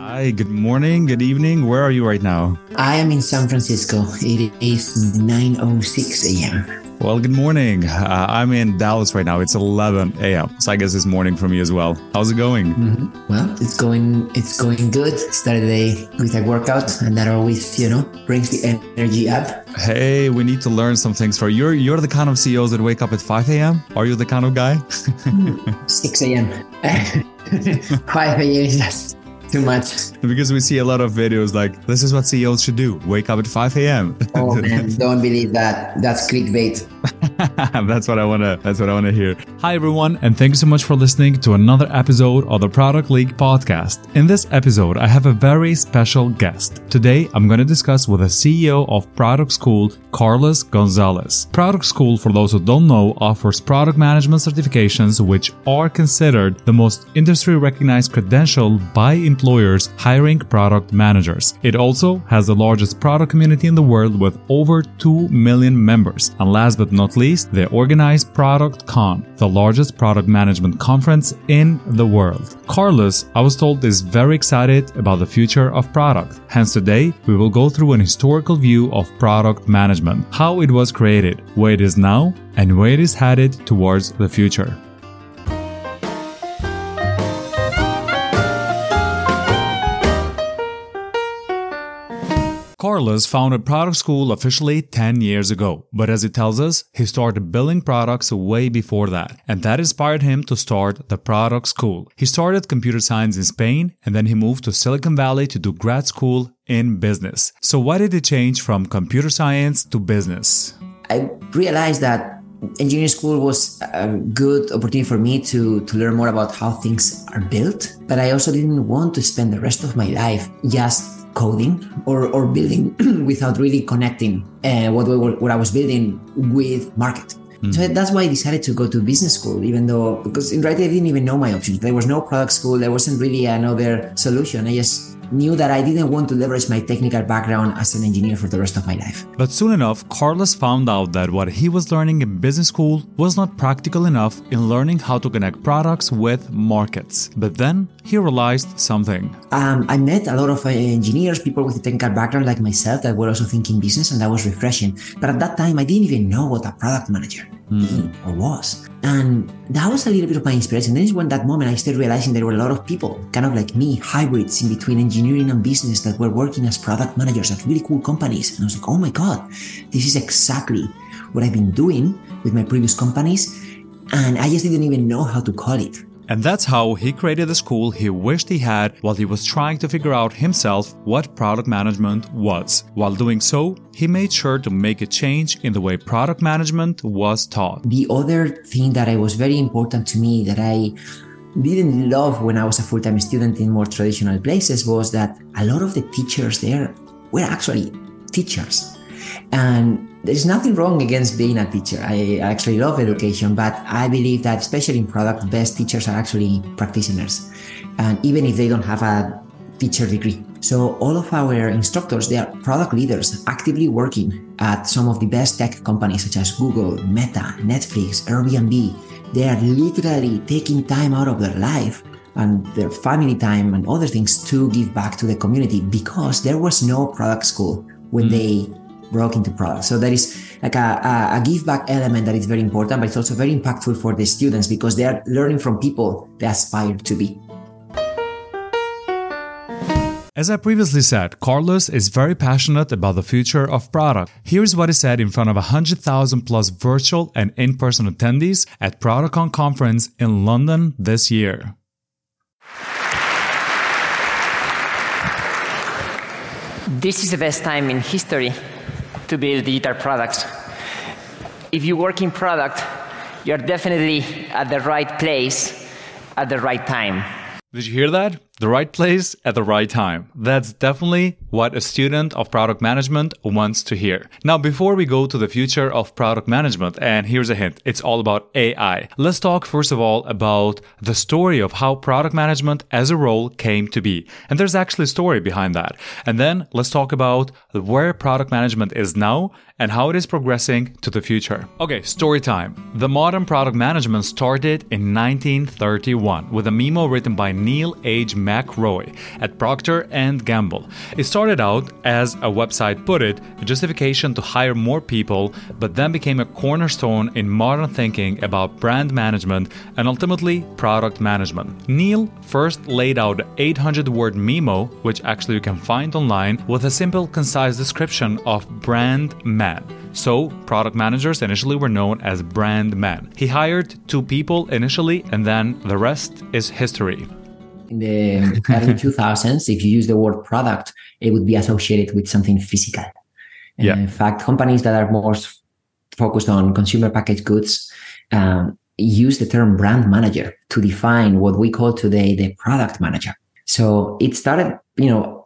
Hi, good morning, good evening. Where are you right now? I am in San Francisco. It is 9:06 a.m. Well, good morning. I'm in Dallas right now. It's 11 a.m. So I guess it's morning for me as well. How's it going? Mm-hmm. Well, it's going good. Started the day with a workout, and that always, brings the energy up. Hey, we need to learn some things for you. You're the kind of CEOs that wake up at 5 a.m. Are you the kind of guy? 6 a.m. 5 a.m. Too much. Because we see a lot of videos like, this is what CEOs should do. Wake up at 5 a.m. Oh man, don't believe that. That's clickbait. That's what I want to hear. Hi everyone, and thank you so much for listening to another episode of the Product League podcast. In this episode, I have a very special guest. Today, I'm going to discuss with the CEO of Product School, Carlos Gonzalez. Product School, for those who don't know, offers product management certifications, which are considered the most industry-recognized credential by employers hiring product managers. It also has the largest product community in the world with over 2 million members. And last but not least, they organize ProductCon, the largest product management conference in the world. Carlos, I was told, is very excited about the future of product. Hence today, we will go through an historical view of product management, how it was created, where it is now, and where it is headed towards the future. Carlos founded Product School officially 10 years ago, but as he tells us, he started building products way before that, and that inspired him to start the Product School. He started computer science in Spain, and then he moved to Silicon Valley to do grad school in business. So why did he change from computer science to business? I realized that engineering school was a good opportunity for me to learn more about how things are built, but I also didn't want to spend the rest of my life just coding or building without really connecting what I was building with market. Mm. So that's why I decided to go to business school, because in reality I didn't even know my options. There was no product school. There wasn't really another solution. I just knew that I didn't want to leverage my technical background as an engineer for the rest of my life. But soon enough, Carlos found out that what he was learning in business school was not practical enough in learning how to connect products with markets. But then he realized something. I met a lot of engineers, people with a technical background like myself that were also thinking business, and that was refreshing. But at that time, I didn't even know what a product manager or was. And that was a little bit of my inspiration. Then when that moment I started realizing there were a lot of people, kind of like me, hybrids in between engineering and business that were working as product managers at really cool companies. And I was like, oh my God, this is exactly what I've been doing with my previous companies. And I just didn't even know how to call it. And that's how he created the school he wished he had while he was trying to figure out himself what product management was. While doing so, he made sure to make a change in the way product management was taught. The other thing that was very important to me that I didn't love when I was a full-time student in more traditional places was that a lot of the teachers there were actually teachers. And there's nothing wrong against being a teacher. I actually love education, but I believe that especially in product, the best teachers are actually practitioners, and even if they don't have a teacher degree. So all of our instructors, they are product leaders actively working at some of the best tech companies such as Google, Meta, Netflix, Airbnb. They are literally taking time out of their life and their family time and other things to give back to the community, because there was no product school when they broke into product. So there is like a give back element that is very important, but it's also very impactful for the students because they are learning from people they aspire to be. As I previously said, Carlos is very passionate about the future of product. Here's what he said in front of 100,000 plus virtual and in-person attendees at ProductCon conference in London this year. This is the best time in history to build digital products. If you work in product, you're definitely at the right place at the right time. Did you hear that? The right place at the right time. That's definitely what a student of product management wants to hear. Now, before we go to the future of product management, and here's a hint, it's all about AI. Let's talk first of all about the story of how product management as a role came to be. And there's actually a story behind that. And then let's talk about where product management is now and how it is progressing to the future. Okay, story time. The modern product management started in 1931 with a memo written by Neil H. Mac Mac Roy at Procter & Gamble. It started out, as a website put it, a justification to hire more people, but then became a cornerstone in modern thinking about brand management and ultimately product management. Neil first laid out an 800-word memo, which actually you can find online, with a simple, concise description of brand man. So, product managers initially were known as brand men. He hired 2 people initially, and then the rest is history. In the early 2000s, if you use the word product, it would be associated with something physical. And yeah. In fact, companies that are more focused on consumer packaged goods use the term brand manager to define what we call today the product manager. So it started,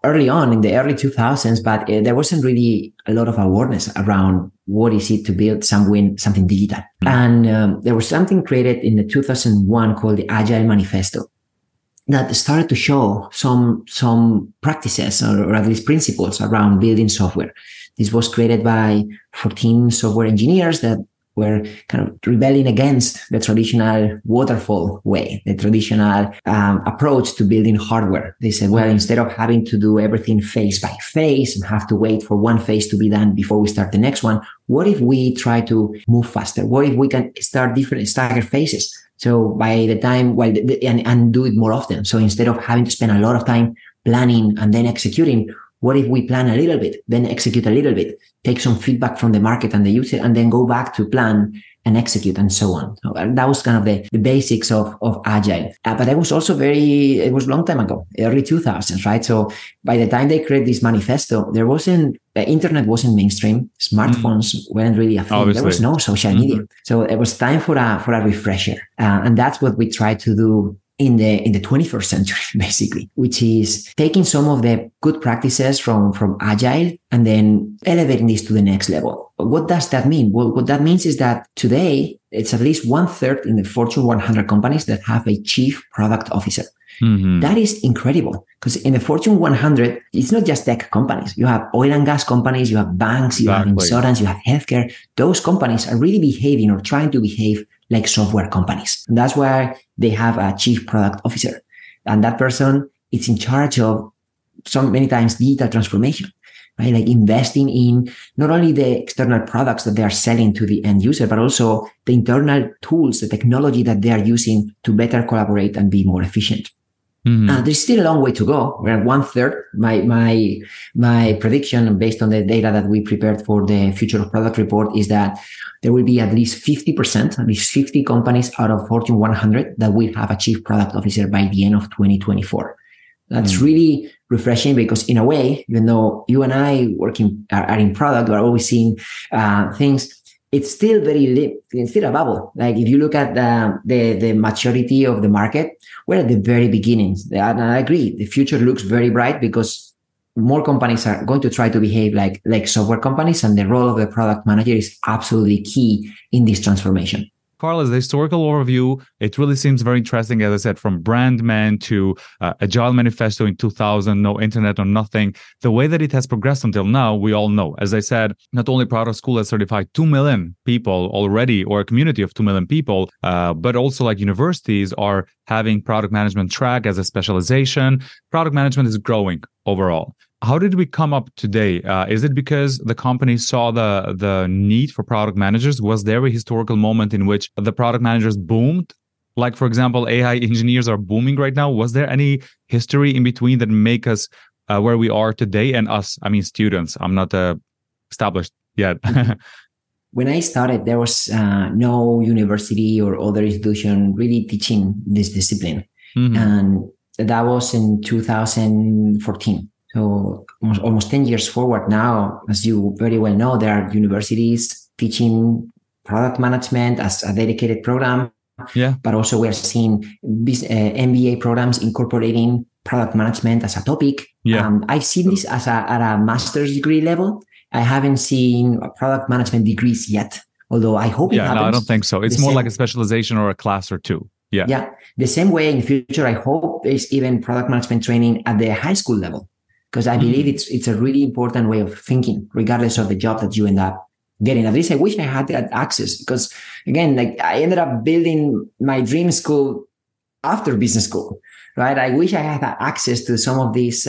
early on in the early 2000s, but there wasn't really a lot of awareness around what is it to build something digital. And there was something created in the 2001 called the Agile Manifesto that started to show some practices or at least principles around building software. This was created by 14 software engineers that were kind of rebelling against the traditional waterfall way, the traditional approach to building hardware. They said, well, instead of having to do everything phase by phase and have to wait for one phase to be done before we start the next one, what if we try to move faster? What if we can start different staggered phases? So by the time, and do it more often. So instead of having to spend a lot of time planning and then executing, what if we plan a little bit, then execute a little bit, take some feedback from the market and the user, and then go back to plan and execute and so on. So that was kind of the basics of Agile. But it was also it was a long time ago, early 2000s, right? So by the time they created this manifesto, the internet wasn't mainstream. Smartphones weren't really a thing. Obviously. There was no social media. So it was time for a refresher. And that's what we tried to do in the 21st century, basically, which is taking some of the good practices from Agile and then elevating this to the next level. What does that mean? Well, what that means is that today it's at least 1/3 in the Fortune 100 companies that have a chief product officer. Mm-hmm. That is incredible, because in the Fortune 100, it's not just tech companies. You have oil and gas companies, you have banks, you have insurance, you have healthcare. Those companies are really behaving or trying to behave like software companies. And that's why they have a chief product officer. And that person is in charge of many times digital transformation, right? Like investing in not only the external products that they are selling to the end user, but also the internal tools, the technology that they are using to better collaborate and be more efficient. Mm-hmm. There's still a long way to go. We're at 1/3. My prediction based on the data that we prepared for the Future of Product report is that there will be at least 50%, at least 50 companies out of Fortune 100 that will have a chief product officer by the end of 2024. That's really refreshing, because in a way, even though you and I are in product, we're always seeing things. It's still it's still a bubble. Like if you look at the maturity of the market, we're at the very beginnings. And I agree, the future looks very bright because more companies are going to try to behave like software companies, and the role of the product manager is absolutely key in this transformation. Carlos, the historical overview, it really seems very interesting, as I said, from brand man to Agile Manifesto in 2000, no internet or nothing. The way that it has progressed until now, we all know. As I said, not only Product School has certified 2 million people already, or a community of 2 million people, but also like universities are having product management track as a specialization. Product management is growing overall. How did we come up today? Is it because the company saw the need for product managers? Was there a historical moment in which the product managers boomed? Like, for example, AI engineers are booming right now. Was there any history in between that make us where we are today? And us, I mean, students. I'm not established yet. When I started, there was no university or other institution really teaching this discipline. Mm-hmm. And that was in 2014. So almost 10 years forward now, as you very well know, there are universities teaching product management as a dedicated program. Yeah. But also we're seeing MBA programs incorporating product management as a topic. Yeah. I've seen this at a master's degree level. I haven't seen product management degrees yet, although I hope it happens. No, I don't think so. It's more like a specialization or a class or two. Yeah. Yeah. The same way in the future, I hope there's even product management training at the high school level. Because I believe it's a really important way of thinking, regardless of the job that you end up getting. At least I wish I had that access, because again, I ended up building my dream school after business school. right? I wish I had access to some of this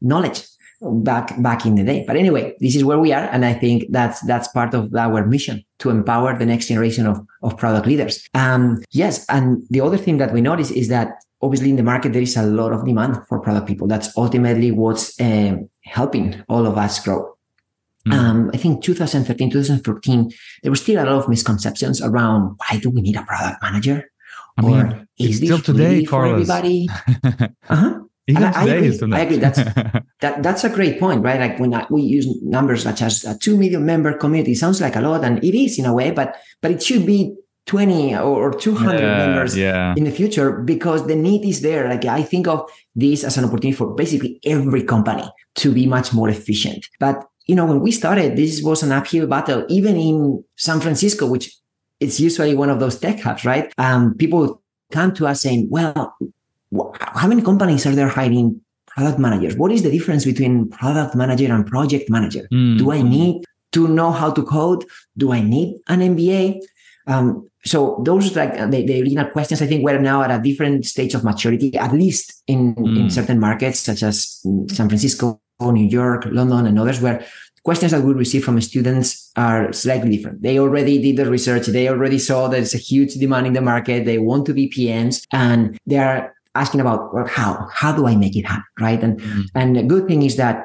knowledge back in the day. But anyway, this is where we are. And I think that's part of our mission, to empower the next generation of product leaders. Yes. And the other thing that we notice is that obviously in the market, there is a lot of demand for product people. That's ultimately what's helping all of us grow. Mm-hmm. I think 2013, 2014, there were still a lot of misconceptions around why do we need a product manager? I mean, or is this really for everybody? Uh-huh. I agree. That's a great point, right? Like when we use numbers such as a 2 million member community, sounds like a lot, and it is in a way, but it should be 20 or 200 members in the future, because the need is there. Like I think of this as an opportunity for basically every company to be much more efficient. But you know, when we started, this was an uphill battle, even in San Francisco, which is usually one of those tech hubs, right? People come to us saying, well, how many companies are there hiring product managers? What is the difference between product manager and project manager? Mm. Do I need to know how to code? Do I need an MBA? So those like the original questions, I think we're now at a different stage of maturity, at least in certain markets such as San Francisco, New York, London, and others, where questions that we receive from students are slightly different. They already did the research. They already saw there's a huge demand in the market. They want to be PMs, and they are asking about, well, how do I make it happen, right? And the good thing is that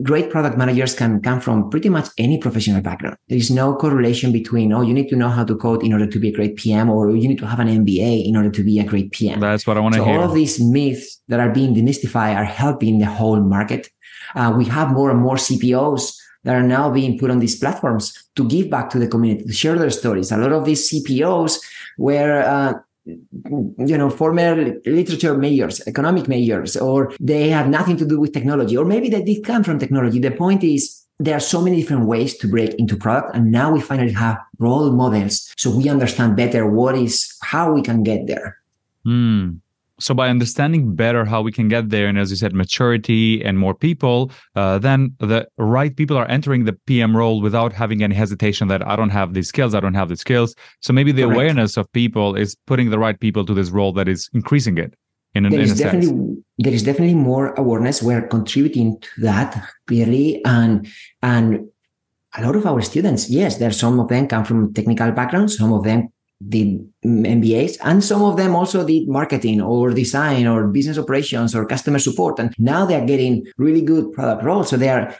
great product managers can come from pretty much any professional background. There is no correlation between, you need to know how to code in order to be a great PM, or you need to have an MBA in order to be a great PM. That's what I want to hear. So all of these myths that are being demystified are helping the whole market. We have more and more CPOs that are now being put on these platforms to give back to the community, to share their stories. A lot of these CPOs were, former literature majors, economic majors, or they have nothing to do with technology, or maybe they did come from technology. The point is, there are so many different ways to break into product. And now we finally have role models. So we understand better how we can get there. Mm. So by understanding better how we can get there, and as you said, maturity and more people, then the right people are entering the PM role without having any hesitation that I don't have the skills. So maybe the awareness of people is putting the right people to this role that is increasing it. There is definitely more awareness. We're contributing to that clearly. And a lot of our students, yes, there are some of them come from technical backgrounds, some of them did MBAs, and some of them also did marketing or design or business operations or customer support. And now they're getting really good product roles. So they are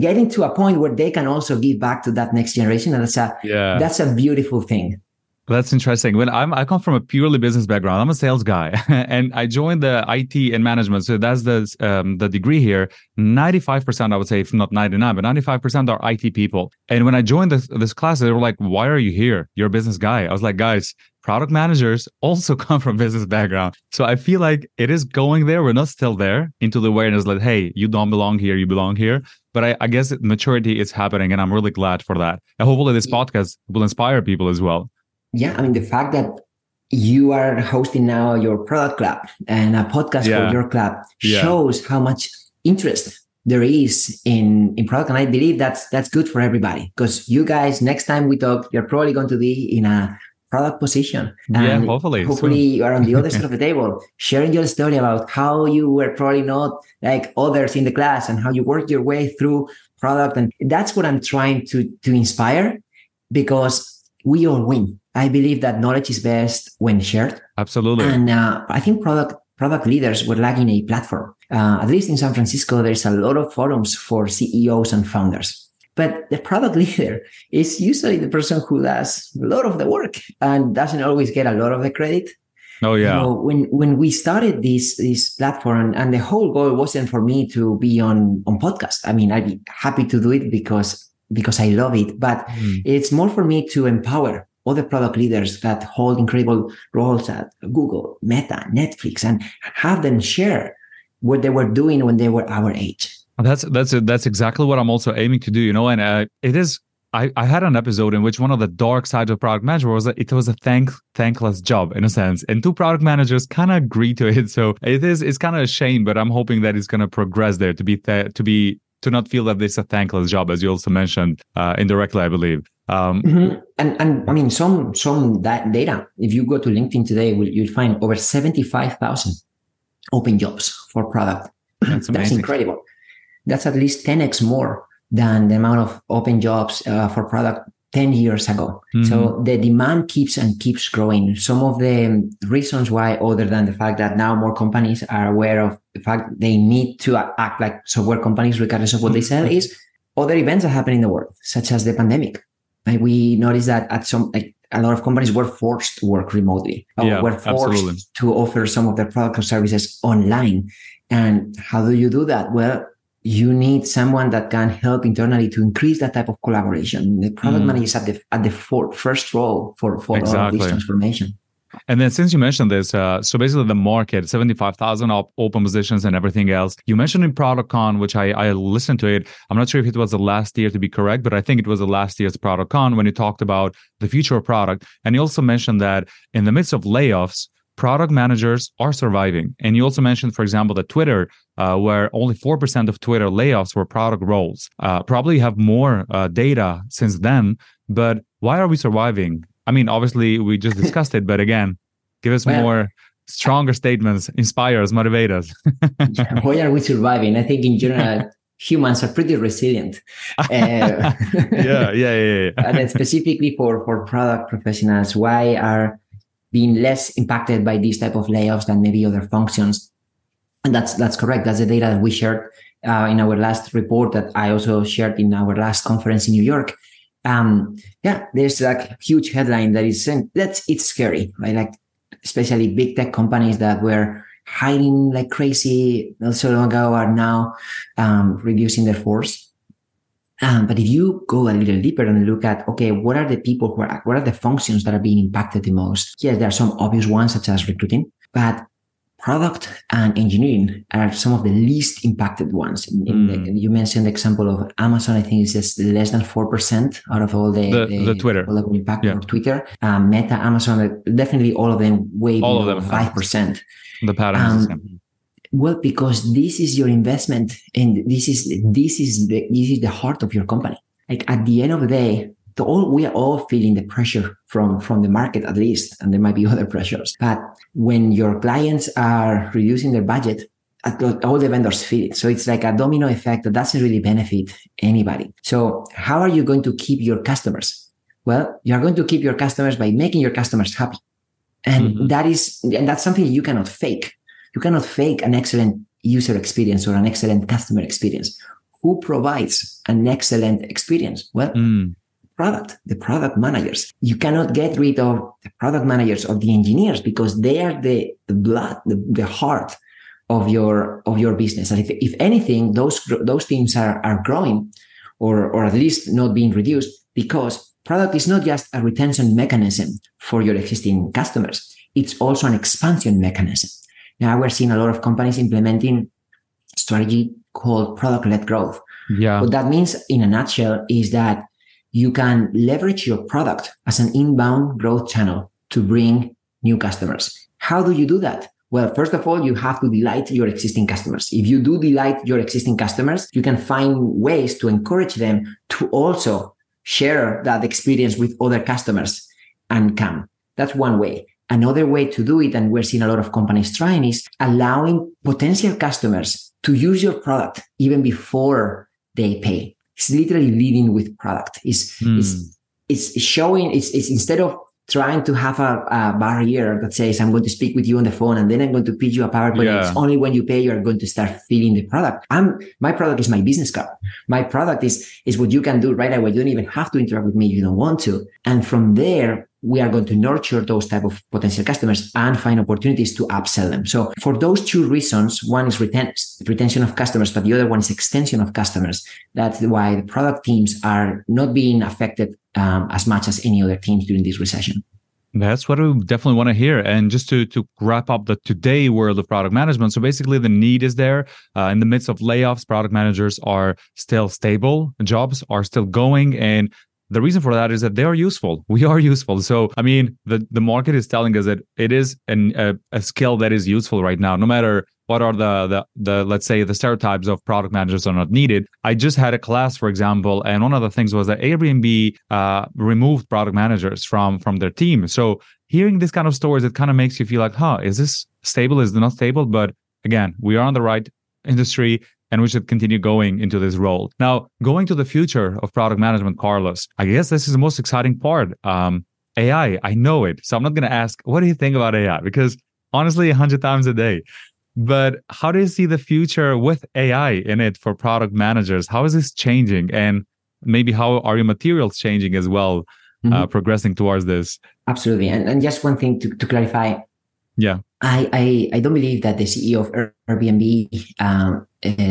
getting to a point where they can also give back to that next generation. And that's a beautiful thing. That's interesting. When I come from a purely business background, I'm a sales guy, and I joined the IT and management. So that's the degree here. 95%, I would say, if not 99, but 95% are IT people. And when I joined this class, they were like, "Why are you here? You're a business guy." I was like, "Guys, product managers also come from business background." So I feel like it is going there. We're not still there into the awareness like, hey, you don't belong here, you belong here. But I guess maturity is happening, and I'm really glad for that. And hopefully this podcast will inspire people as well. Yeah, I mean, the fact that you are hosting now your product club and a podcast for your club shows how much interest there is in product. And I believe that's good for everybody, because you guys, next time we talk, you're probably going to be in a product position. And hopefully you are on the other side of the table, sharing your story about how you were probably not like others in the class and how you worked your way through product. And that's what I'm trying to inspire, because we all win. I believe that knowledge is best when shared. Absolutely. And I think product leaders were lacking a platform. At least in San Francisco, there's a lot of forums for CEOs and founders. But the product leader is usually the person who does a lot of the work and doesn't always get a lot of the credit. Oh, yeah. So when we started this platform, and the whole goal wasn't for me to be on podcast. I mean, I'd be happy to do it because I love it, but it's more for me to empower other product leaders that hold incredible roles at Google, Meta, Netflix, and have them share what they were doing when they were our age. That's exactly what I'm also aiming to do, and it is. I had an episode in which one of the dark sides of product management was that it was a thankless job in a sense. And two product managers kind of agree to it. So it's kind of a shame, but I'm hoping that it's going to progress there to not feel that it's a thankless job, as you also mentioned indirectly, I believe. And I mean, some data, if you go to LinkedIn today, you'll find over 75,000 open jobs for product. That's incredible. That's at least 10x more than the amount of open jobs for product 10 years ago. Mm-hmm. So the demand keeps and keeps growing. Some of the reasons why, other than the fact that now more companies are aware of the fact they need to act like software companies regardless of what they sell, is other events that happen in the world, such as the pandemic. Like we noticed that at some, like, a lot of companies were forced to work remotely, were forced to offer some of their products or services online. And how do you do that? Well, you need someone that can help internally to increase that type of collaboration. The product manager is at the first role for all of this transformation. And then, since you mentioned this, so basically the market, 75,000 open positions and everything else. You mentioned in ProductCon, which I listened to it. I'm not sure if it was the last year to be correct, but I think it was the last year's ProductCon when you talked about the future of product. And you also mentioned that in the midst of layoffs, product managers are surviving. And you also mentioned, for example, that Twitter, where only 4% of Twitter layoffs were product roles. Probably have more data since then, but why are we surviving? I mean, obviously, we just discussed it, but again, give us more stronger statements, inspire us, motivate us. Why are we surviving? I think in general, humans are pretty resilient. And specifically for product professionals, why are being less impacted by these type of layoffs than maybe other functions? And that's correct. That's the data that we shared in our last report that I also shared in our last conference in New York. There's like a huge headline that is saying it's scary, right? Like, especially big tech companies that were hiring like crazy not so long ago are now reducing their force. But if you go a little deeper and look at, okay, what are the people what are the functions that are being impacted the most? Yes, there are some obvious ones such as recruiting, but product and engineering are some of the least impacted ones. You mentioned the example of Amazon. I think it's just less than 4% out of all the Twitter. All of the impact of Twitter. Meta, Amazon, definitely all of them way below 5%. The pattern is the same. Well, because this is your investment and this is the heart of your company. Like at the end of the day, we are all feeling the pressure from the market, at least, and there might be other pressures. But when your clients are reducing their budget, all the vendors feel it. So it's like a domino effect that doesn't really benefit anybody. So how are you going to keep your customers? Well, you are going to keep your customers by making your customers happy. And that's something you cannot fake. You cannot fake an excellent user experience or an excellent customer experience. Who provides an excellent experience? Well, the product managers. You cannot get rid of the product managers or the engineers because they are the blood, the heart of your business. And if anything, those teams are growing or at least not being reduced, because product is not just a retention mechanism for your existing customers. It's also an expansion mechanism. Now we're seeing a lot of companies implementing strategy called product-led growth. Yeah. What that means in a nutshell is that you can leverage your product as an inbound growth channel to bring new customers. How do you do that? Well, first of all, you have to delight your existing customers. If you do delight your existing customers, you can find ways to encourage them to also share that experience with other customers and come. That's one way. Another way to do it, and we're seeing a lot of companies trying, is allowing potential customers to use your product even before they pay. It's literally leading with product. It's showing. It's instead of trying to have a barrier that says, I'm going to speak with you on the phone and then I'm going to pitch you a PowerPoint. Yeah. It's only when you pay, you're going to start feeling the product. My product is my business card. My product is what you can do right away. You don't even have to interact with me if you don't want to. And from there, we are going to nurture those type of potential customers and find opportunities to upsell them. So for those two reasons, one is retention of customers, but the other one is extension of customers. That's why the product teams are not being affected as much as any other teams during this recession. That's what we definitely want to hear. And just to wrap up the today world of product management. So basically the need is there. In the midst of layoffs, product managers are still stable. Jobs are still going. And the reason for that is that they are useful. We are useful. So, I mean, the market is telling us that it is a skill that is useful right now, no matter what are the let's say, the stereotypes of product managers are not needed. I just had a class, for example, and one of the things was that Airbnb removed product managers from their team. So hearing this kind of stories, it kind of makes you feel like, is this stable? Is it not stable? But again, we are on the right industry and we should continue going into this role. Now, going to the future of product management, Carlos, I guess this is the most exciting part. AI, I know it. So I'm not going to ask, what do you think about AI? Because honestly, 100 times a day. But how do you see the future with AI in it for product managers? How is this changing? And maybe how are your materials changing as well, progressing towards this? Absolutely. And just one thing to clarify. Yeah. I don't believe that the CEO of Airbnb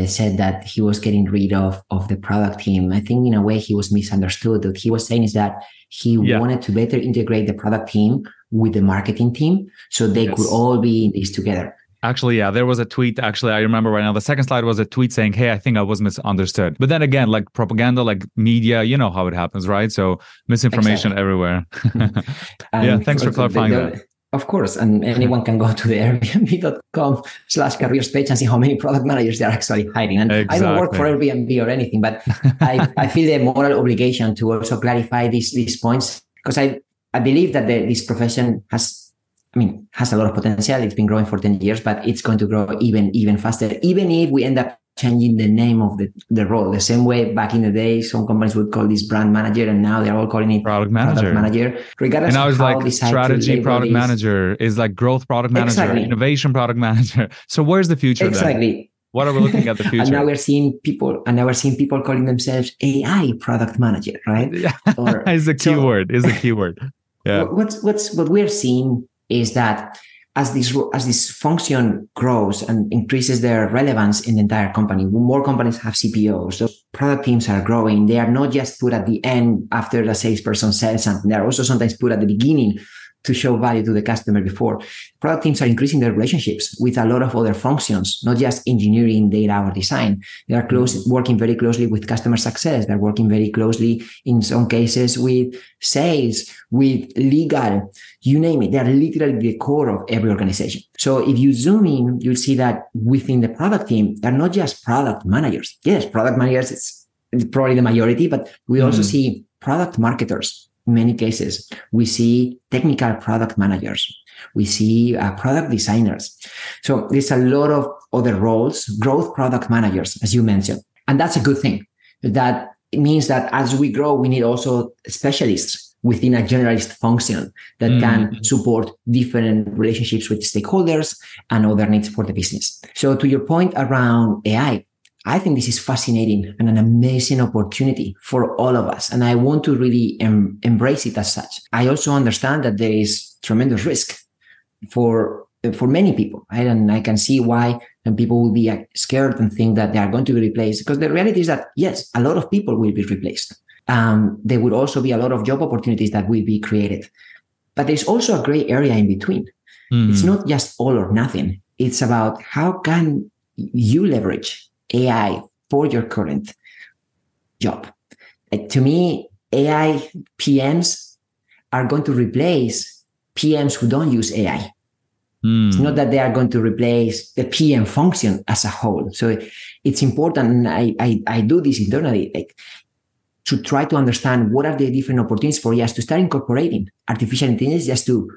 said that he was getting rid of the product team. I think in a way he was misunderstood. What he was saying is that he wanted to better integrate the product team with the marketing team so they could all be in this together. Actually, yeah, there was a tweet. Actually, I remember right now, the second slide was a tweet saying, hey, I think I was misunderstood. But then again, like propaganda, like media, you know how it happens, right? So misinformation everywhere. Thanks for clarifying that. Of course. And anyone can go to the Airbnb.com/careers page and see how many product managers they are actually hiring. And I don't work for Airbnb or anything, but I feel the moral obligation to also clarify these points, because I believe that this profession has a lot of potential. It's been growing for 10 years, but it's going to grow even faster, even if we end up changing the name of the role. The same way back in the day, some companies would call this brand manager, and now they're all calling it product manager. Regardless, and I was like, strategy product manager is like growth product manager, innovation product manager. So where's the future? Exactly. Then? What are we looking at the future? and now we're seeing people calling themselves AI product manager, right? Is a keyword. Yeah. What we're seeing is that as this function grows and increases their relevance in the entire company, more companies have CPOs. So product teams are growing. They are not just put at the end after the salesperson sells something. They are also sometimes put at the beginning to show value to the customer before. Product teams are increasing their relationships with a lot of other functions, not just engineering, data, or design. They are working very closely with customer success. They're working very closely, in some cases, with sales, with legal, you name it. They are literally the core of every organization. So if you zoom in, you'll see that within the product team, they're not just product managers. Yes, product managers is probably the majority, but we also see product marketers. In many cases, we see technical product managers. We see product designers. So there's a lot of other roles, growth product managers, as you mentioned. And that's a good thing. That means that as we grow, we need also specialists within a generalist function that can support different relationships with stakeholders and other needs for the business. So to your point around AI, I think this is fascinating and an amazing opportunity for all of us. And I want to really embrace it as such. I also understand that there is tremendous risk for many people. Right? And I can see why people will be scared and think that they are going to be replaced, because the reality is that, yes, a lot of people will be replaced. There will also be a lot of job opportunities that will be created. But there's also a gray area in between. Mm-hmm. It's not just all or nothing. It's about how can you leverage AI for your current job. Like, to me, AI PMs are going to replace PMs who don't use AI. It's not that they are going to replace the PM function as a whole. So it's important, and I do this internally, like, to try to understand what are the different opportunities for us to start incorporating artificial intelligence, just to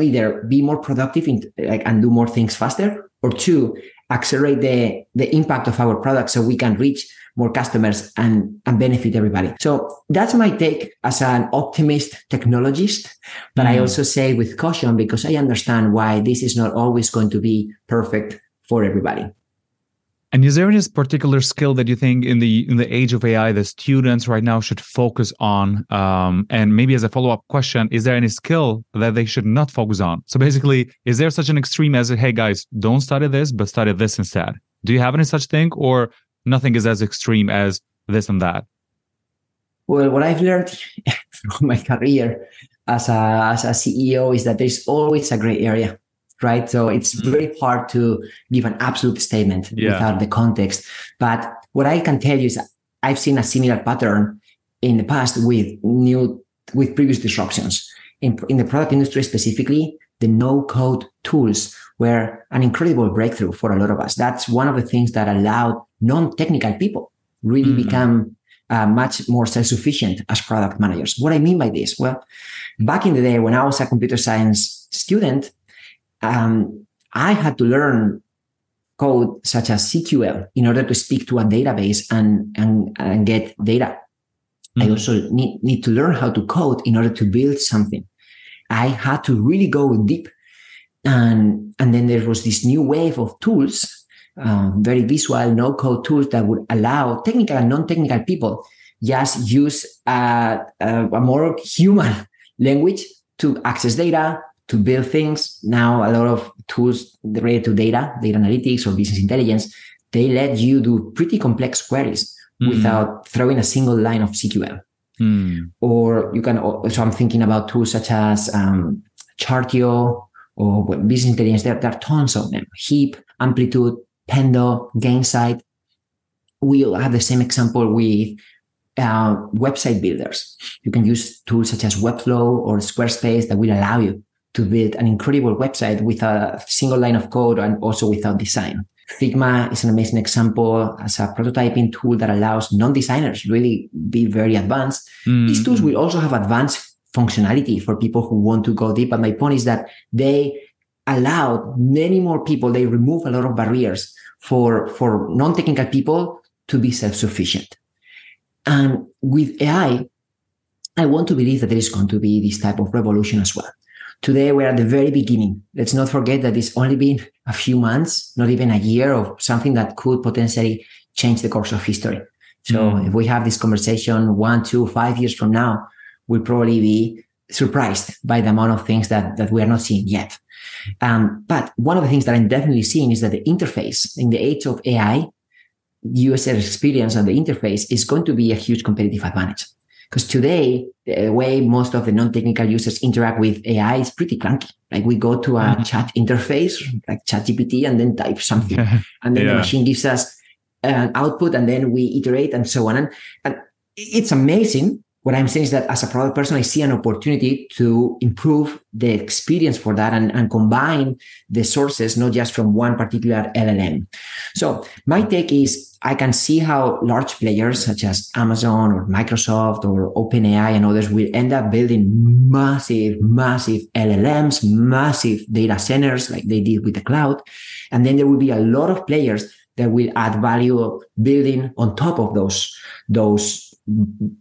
either be more productive and do more things faster, or two, accelerate the impact of our product so we can reach more customers and benefit everybody. So that's my take as an optimist technologist, but I also say with caution, because I understand why this is not always going to be perfect for everybody. And is there any particular skill that you think in the age of AI, the students right now should focus on? And maybe as a follow-up question, is there any skill that they should not focus on? So basically, is there such an extreme as, hey guys, don't study this, but study this instead? Do you have any such thing, or nothing is as extreme as this and that? Well, what I've learned from my career as a CEO is that there's always a gray area. Right. So it's very hard to give an absolute statement without the context. But what I can tell you is I've seen a similar pattern in the past with previous disruptions. In the product industry specifically, the no-code tools were an incredible breakthrough for a lot of us. That's one of the things that allowed non-technical people really become much more self-sufficient as product managers. What I mean by this? Well, back in the day when I was a computer science student, I had to learn code such as SQL in order to speak to a database and get data. Mm-hmm. I also need to learn how to code in order to build something. I had to really go deep. And then there was this new wave of tools, very visual, no-code tools that would allow technical and non-technical people just use a more human language to access data, to build things. Now, a lot of tools related to data analytics or business intelligence, they let you do pretty complex queries without throwing a single line of SQL. Mm. Or you can also, I'm thinking about tools such as Chartio or business intelligence. There are tons of them. Heap, Amplitude, Pendo, Gainsight. We have the same example with website builders. You can use tools such as Webflow or Squarespace that will allow you to build an incredible website with a single line of code and also without design. Figma is an amazing example as a prototyping tool that allows non-designers really be very advanced. Mm-hmm. These tools will also have advanced functionality for people who want to go deep. But my point is that they allow many more people, they remove a lot of barriers for non-technical people to be self-sufficient. And with AI, I want to believe that there is going to be this type of revolution as well. Today, we're at the very beginning. Let's not forget that it's only been a few months, not even a year, of something that could potentially change the course of history. So if we have this conversation 1, 2, 5 years from now, we'll probably be surprised by the amount of things that we are not seeing yet. But one of the things that I'm definitely seeing is that the interface in the age of AI, user experience on the interface is going to be a huge competitive advantage. Because today, the way most of the non-technical users interact with AI is pretty clunky. Like we go to a chat interface, like ChatGPT, and then type something. And then the machine gives us an output, and then we iterate and so on. And it's amazing. What I'm saying is that as a product person, I see an opportunity to improve the experience for that and combine the sources, not just from one particular LLM. So my take is I can see how large players such as Amazon or Microsoft or OpenAI and others will end up building massive LLMs, massive data centers like they did with the cloud. And then there will be a lot of players that will add value building on top of those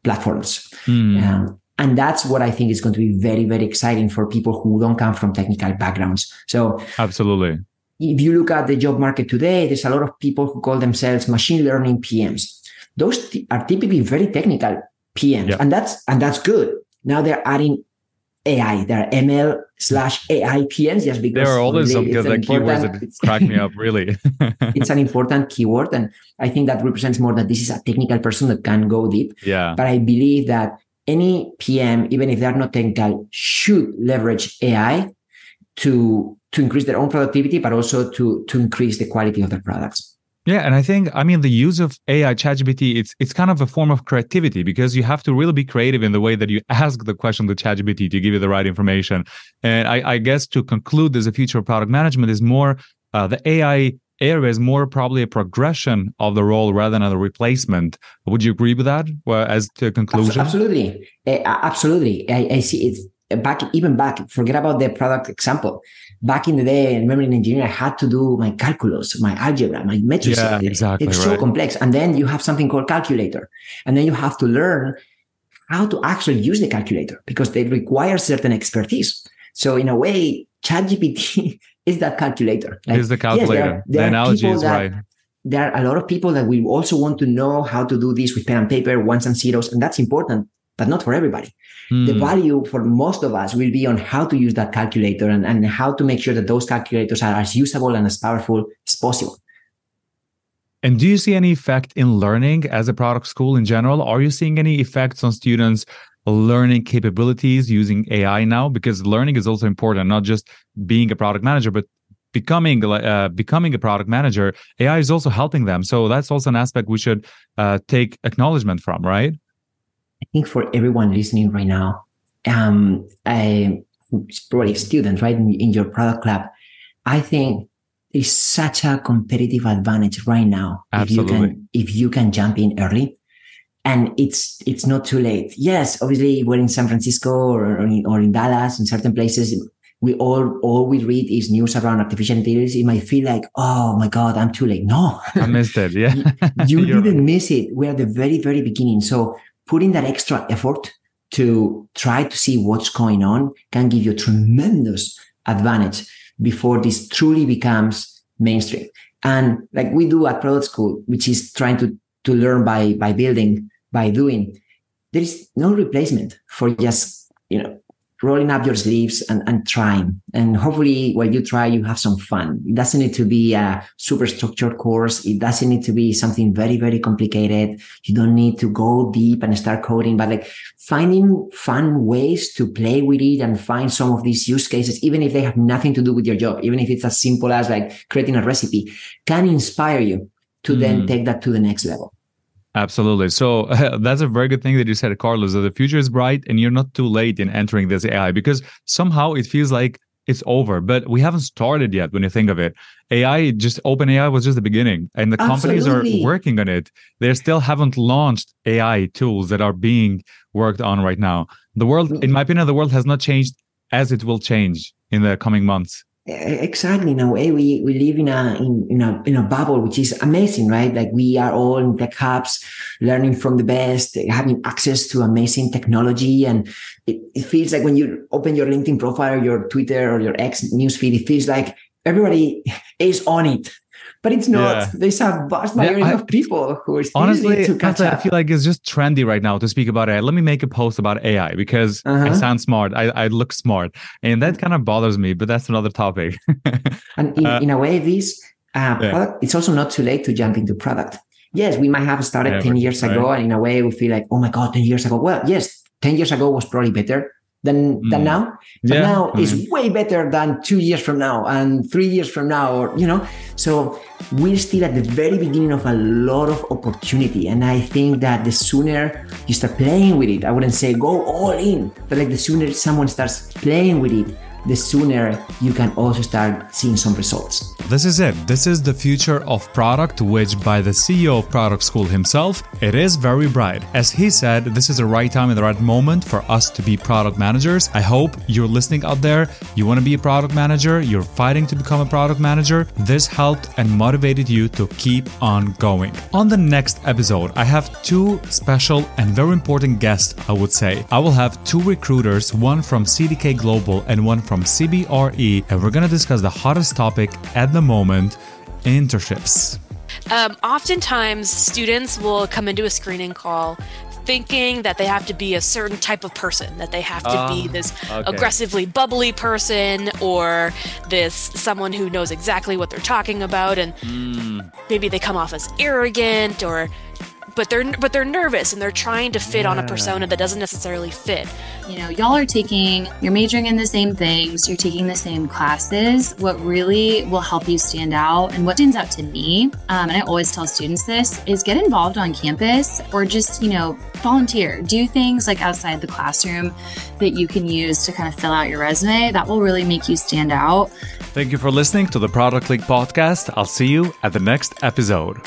platforms. And that's what I think is going to be very, very exciting for people who don't come from technical backgrounds. So absolutely. If you look at the job market today, there's a lot of people who call themselves machine learning PMs. Those are typically very technical PMs. And that's good. Now they're adding AI. There are ML/AI PMs just because there are always some important keywords that crack me up, really. It's an important keyword. And I think that represents more that this is a technical person that can go deep. Yeah. But I believe that any PM, even if they're not technical, should leverage AI to increase their own productivity, but also to increase the quality of their products. Yeah, and I think, the use of AI, ChatGPT, it's kind of a form of creativity because you have to really be creative in the way that you ask the question to ChatGPT to give you the right information. And I guess to conclude, there's a future of product management is more, the AI area is more probably a progression of the role rather than a replacement. Would you agree with that as to conclusion? Absolutely. Absolutely. I see it's back, forget about the product example. Back in the day, I remember in engineering, I had to do my calculus, my algebra, my matrices. Yeah, exactly. It's so complex. And then you have something called calculator. And then you have to learn how to actually use the calculator because they require certain expertise. So in a way, ChatGPT is that calculator. Like, is the calculator. Yes, there the analogy is right. There are a lot of people that will also want to know how to do this with pen and paper, ones and zeros. And that's important, but not for everybody. The value for most of us will be on how to use that calculator and how to make sure that those calculators are as usable and as powerful as possible. And do you see any effect in learning as a product school in general? Are you seeing any effects on students' learning capabilities using AI now? Because learning is also important, not just being a product manager, but becoming a product manager. AI is also helping them. So that's also an aspect we should take acknowledgement from, right? I think for everyone listening right now, who's probably a student, right, in your product club, I think it's such a competitive advantage right now. Absolutely. If you can jump in early, and it's not too late. Yes, obviously, we're in San Francisco or in Dallas, in certain places, we read is news around artificial intelligence, it might feel like, oh my God, I'm too late. No. I missed it. Yeah. you didn't miss it. We're at the very, very beginning. So putting that extra effort to try to see what's going on can give you tremendous advantage before this truly becomes mainstream. And like we do at Product School, which is trying to learn by building, by doing, there is no replacement for just, rolling up your sleeves and trying. And hopefully while you try, you have some fun. It doesn't need to be a super structured course. It doesn't need to be something very, very complicated. You don't need to go deep and start coding, but like finding fun ways to play with it and find some of these use cases, even if they have nothing to do with your job, even if it's as simple as like creating a recipe, can inspire you to then take that to the next level. Absolutely. So that's a very good thing that you said, Carlos, that the future is bright and you're not too late in entering this AI, because somehow it feels like it's over, but we haven't started yet. When you think of it, OpenAI was just the beginning, and the companies are working on it. They still haven't launched AI tools that are being worked on right now. The world, in my opinion, has not changed as it will change in the coming months. Exactly. Now, we live in a bubble, which is amazing, right? Like we are all in tech hubs, learning from the best, having access to amazing technology. And it feels like when you open your LinkedIn profile, or your Twitter or your X newsfeed, it feels like everybody is on it. But it's not. Yeah. There's a vast majority of people who are still need to catch up. I feel like it's just trendy right now to speak about AI. Let me make a post about AI because I sound smart. I look smart. And that kind of bothers me, but that's another topic. And in a way, this product, it's also not too late to jump into product. Yes, we might have started 10 years ago. And in a way, we feel like, oh my God, 10 years ago. Well, yes, 10 years ago was probably better than now, but now is way better than 2 years from now and 3 years from now, so we're still at the very beginning of a lot of opportunity. And I think that the sooner you start playing with it, I wouldn't say go all in, but like the sooner someone starts playing with it, the sooner you can also start seeing some results. This is it. This is the future of product, which by the CEO of Product School himself, it is very bright. As he said, this is the right time and the right moment for us to be product managers. I hope you're listening out there. You want to be a product manager. You're fighting to become a product manager. This helped and motivated you to keep on going. On the next episode, I have two special and very important guests, I would say. I will have two recruiters, one from CDK Global and one from CBRE, and we're going to discuss the hottest topic at the moment, internships. Oftentimes, students will come into a screening call thinking that they have to be a certain type of person, that they have to be this aggressively bubbly person or this someone who knows exactly what they're talking about, and maybe they come off as arrogant but they're nervous and they're trying to fit on a persona that doesn't necessarily fit. Y'all are you're majoring in the same things, you're taking the same classes. What really will help you stand out, and what stands out to me, and I always tell students this, is get involved on campus or just, volunteer. Do things like outside the classroom that you can use to kind of fill out your resume. That will really make you stand out. Thank you for listening to the Product League podcast. I'll see you at the next episode.